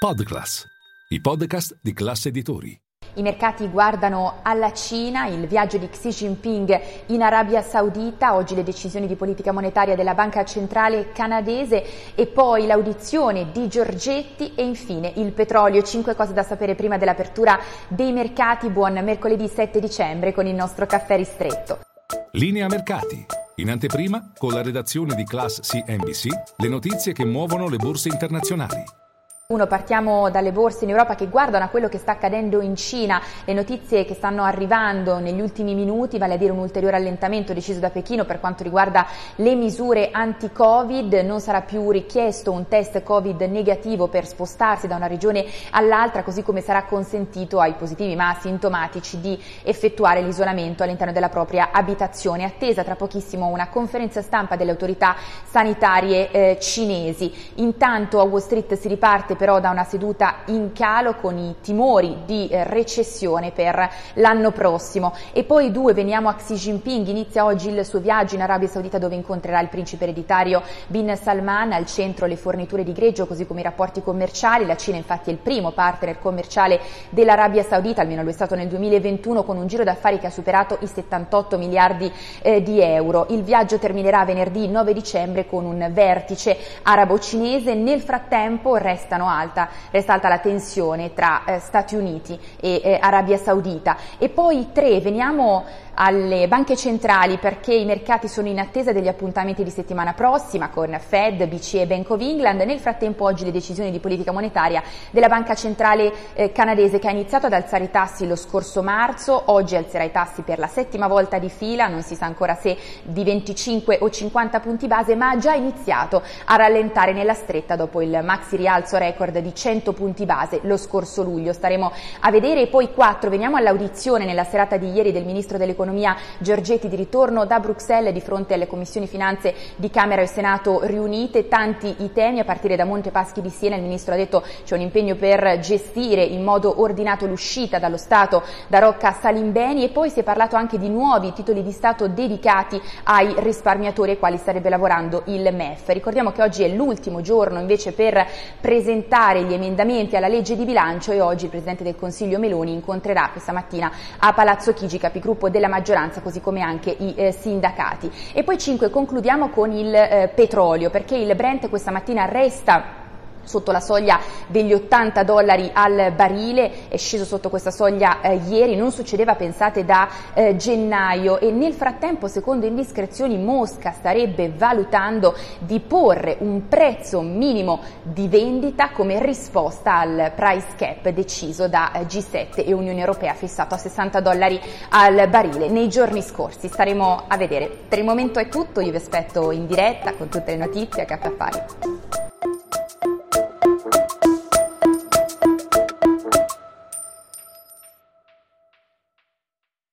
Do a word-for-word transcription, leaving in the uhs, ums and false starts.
Podclass, i podcast di Class Editori. I mercati guardano alla Cina, il viaggio di Xi Jinping in Arabia Saudita, oggi le decisioni di politica monetaria della Banca Centrale Canadese e poi l'audizione di Giorgetti e infine il petrolio. Cinque cose da sapere prima dell'apertura dei mercati. Buon mercoledì sette dicembre con il nostro caffè ristretto. Linea mercati. In anteprima, con la redazione di Class C N B C, le notizie che muovono le borse internazionali. Uno, partiamo dalle borse in Europa che guardano a quello che sta accadendo in Cina, le notizie che stanno arrivando negli ultimi minuti, vale a dire un ulteriore allentamento deciso da Pechino per quanto riguarda le misure anti-Covid. Non sarà più richiesto un test Covid negativo per spostarsi da una regione all'altra, così come sarà consentito ai positivi ma asintomatici di effettuare l'isolamento all'interno della propria abitazione. Attesa tra pochissimo una conferenza stampa delle autorità sanitarie eh, cinesi. Intanto a Wall Street si riparte però da una seduta in calo con i timori di recessione per l'anno prossimo. E poi due, veniamo a Xi Jinping, inizia oggi il suo viaggio in Arabia Saudita dove incontrerà il principe ereditario Bin Salman, al centro le forniture di greggio così come i rapporti commerciali. La Cina infatti è il primo partner commerciale dell'Arabia Saudita, almeno lo è stato nel duemilaventuno, con un giro d'affari che ha superato i settantotto miliardi eh, di euro. Il viaggio terminerà venerdì nove dicembre con un vertice arabo-cinese. Nel frattempo restano Alta, resta alta la tensione tra eh, Stati Uniti e eh, Arabia Saudita. E poi tre, veniamo alle banche centrali perché i mercati sono in attesa degli appuntamenti di settimana prossima con Fed, Bce e Bank of England. Nel frattempo oggi le decisioni di politica monetaria della Banca Centrale eh, Canadese, che ha iniziato ad alzare i tassi lo scorso marzo, oggi alzerà i tassi per la settima volta di fila, non si sa ancora se di venticinque o cinquanta punti base, ma ha già iniziato a rallentare nella stretta dopo il maxi rialzo record di cento punti base lo scorso luglio. Staremo a vedere. E poi quattro, veniamo all'audizione nella serata di ieri del Ministro dell'Economia Giorgetti, di ritorno da Bruxelles di fronte alle commissioni finanze di Camera e Senato riunite. Tanti i temi, a partire da Montepaschi di Siena. Il ministro ha detto c'è un impegno per gestire in modo ordinato l'uscita dallo Stato da Rocca Salimbeni. E poi si è parlato anche di nuovi titoli di Stato dedicati ai risparmiatori, ai quali starebbe lavorando il M E F. Ricordiamo che oggi è l'ultimo giorno invece per presentare gli emendamenti alla legge di bilancio e oggi il Presidente del Consiglio Meloni incontrerà questa mattina a Palazzo Chigi capigruppo della maggioranza, così come anche i eh, sindacati. E poi cinque, concludiamo con il eh, petrolio, perché il Brent questa mattina resta sotto la soglia degli ottanta dollari al barile, è sceso sotto questa soglia eh, ieri, non succedeva, pensate, da eh, gennaio. E nel frattempo, secondo indiscrezioni, Mosca starebbe valutando di porre un prezzo minimo di vendita come risposta al price cap deciso da eh, G sette e Unione Europea, fissato a sessanta dollari al barile nei giorni scorsi. Staremo a vedere. Per il momento è tutto, io vi aspetto in diretta con tutte le notizie a capo a pari.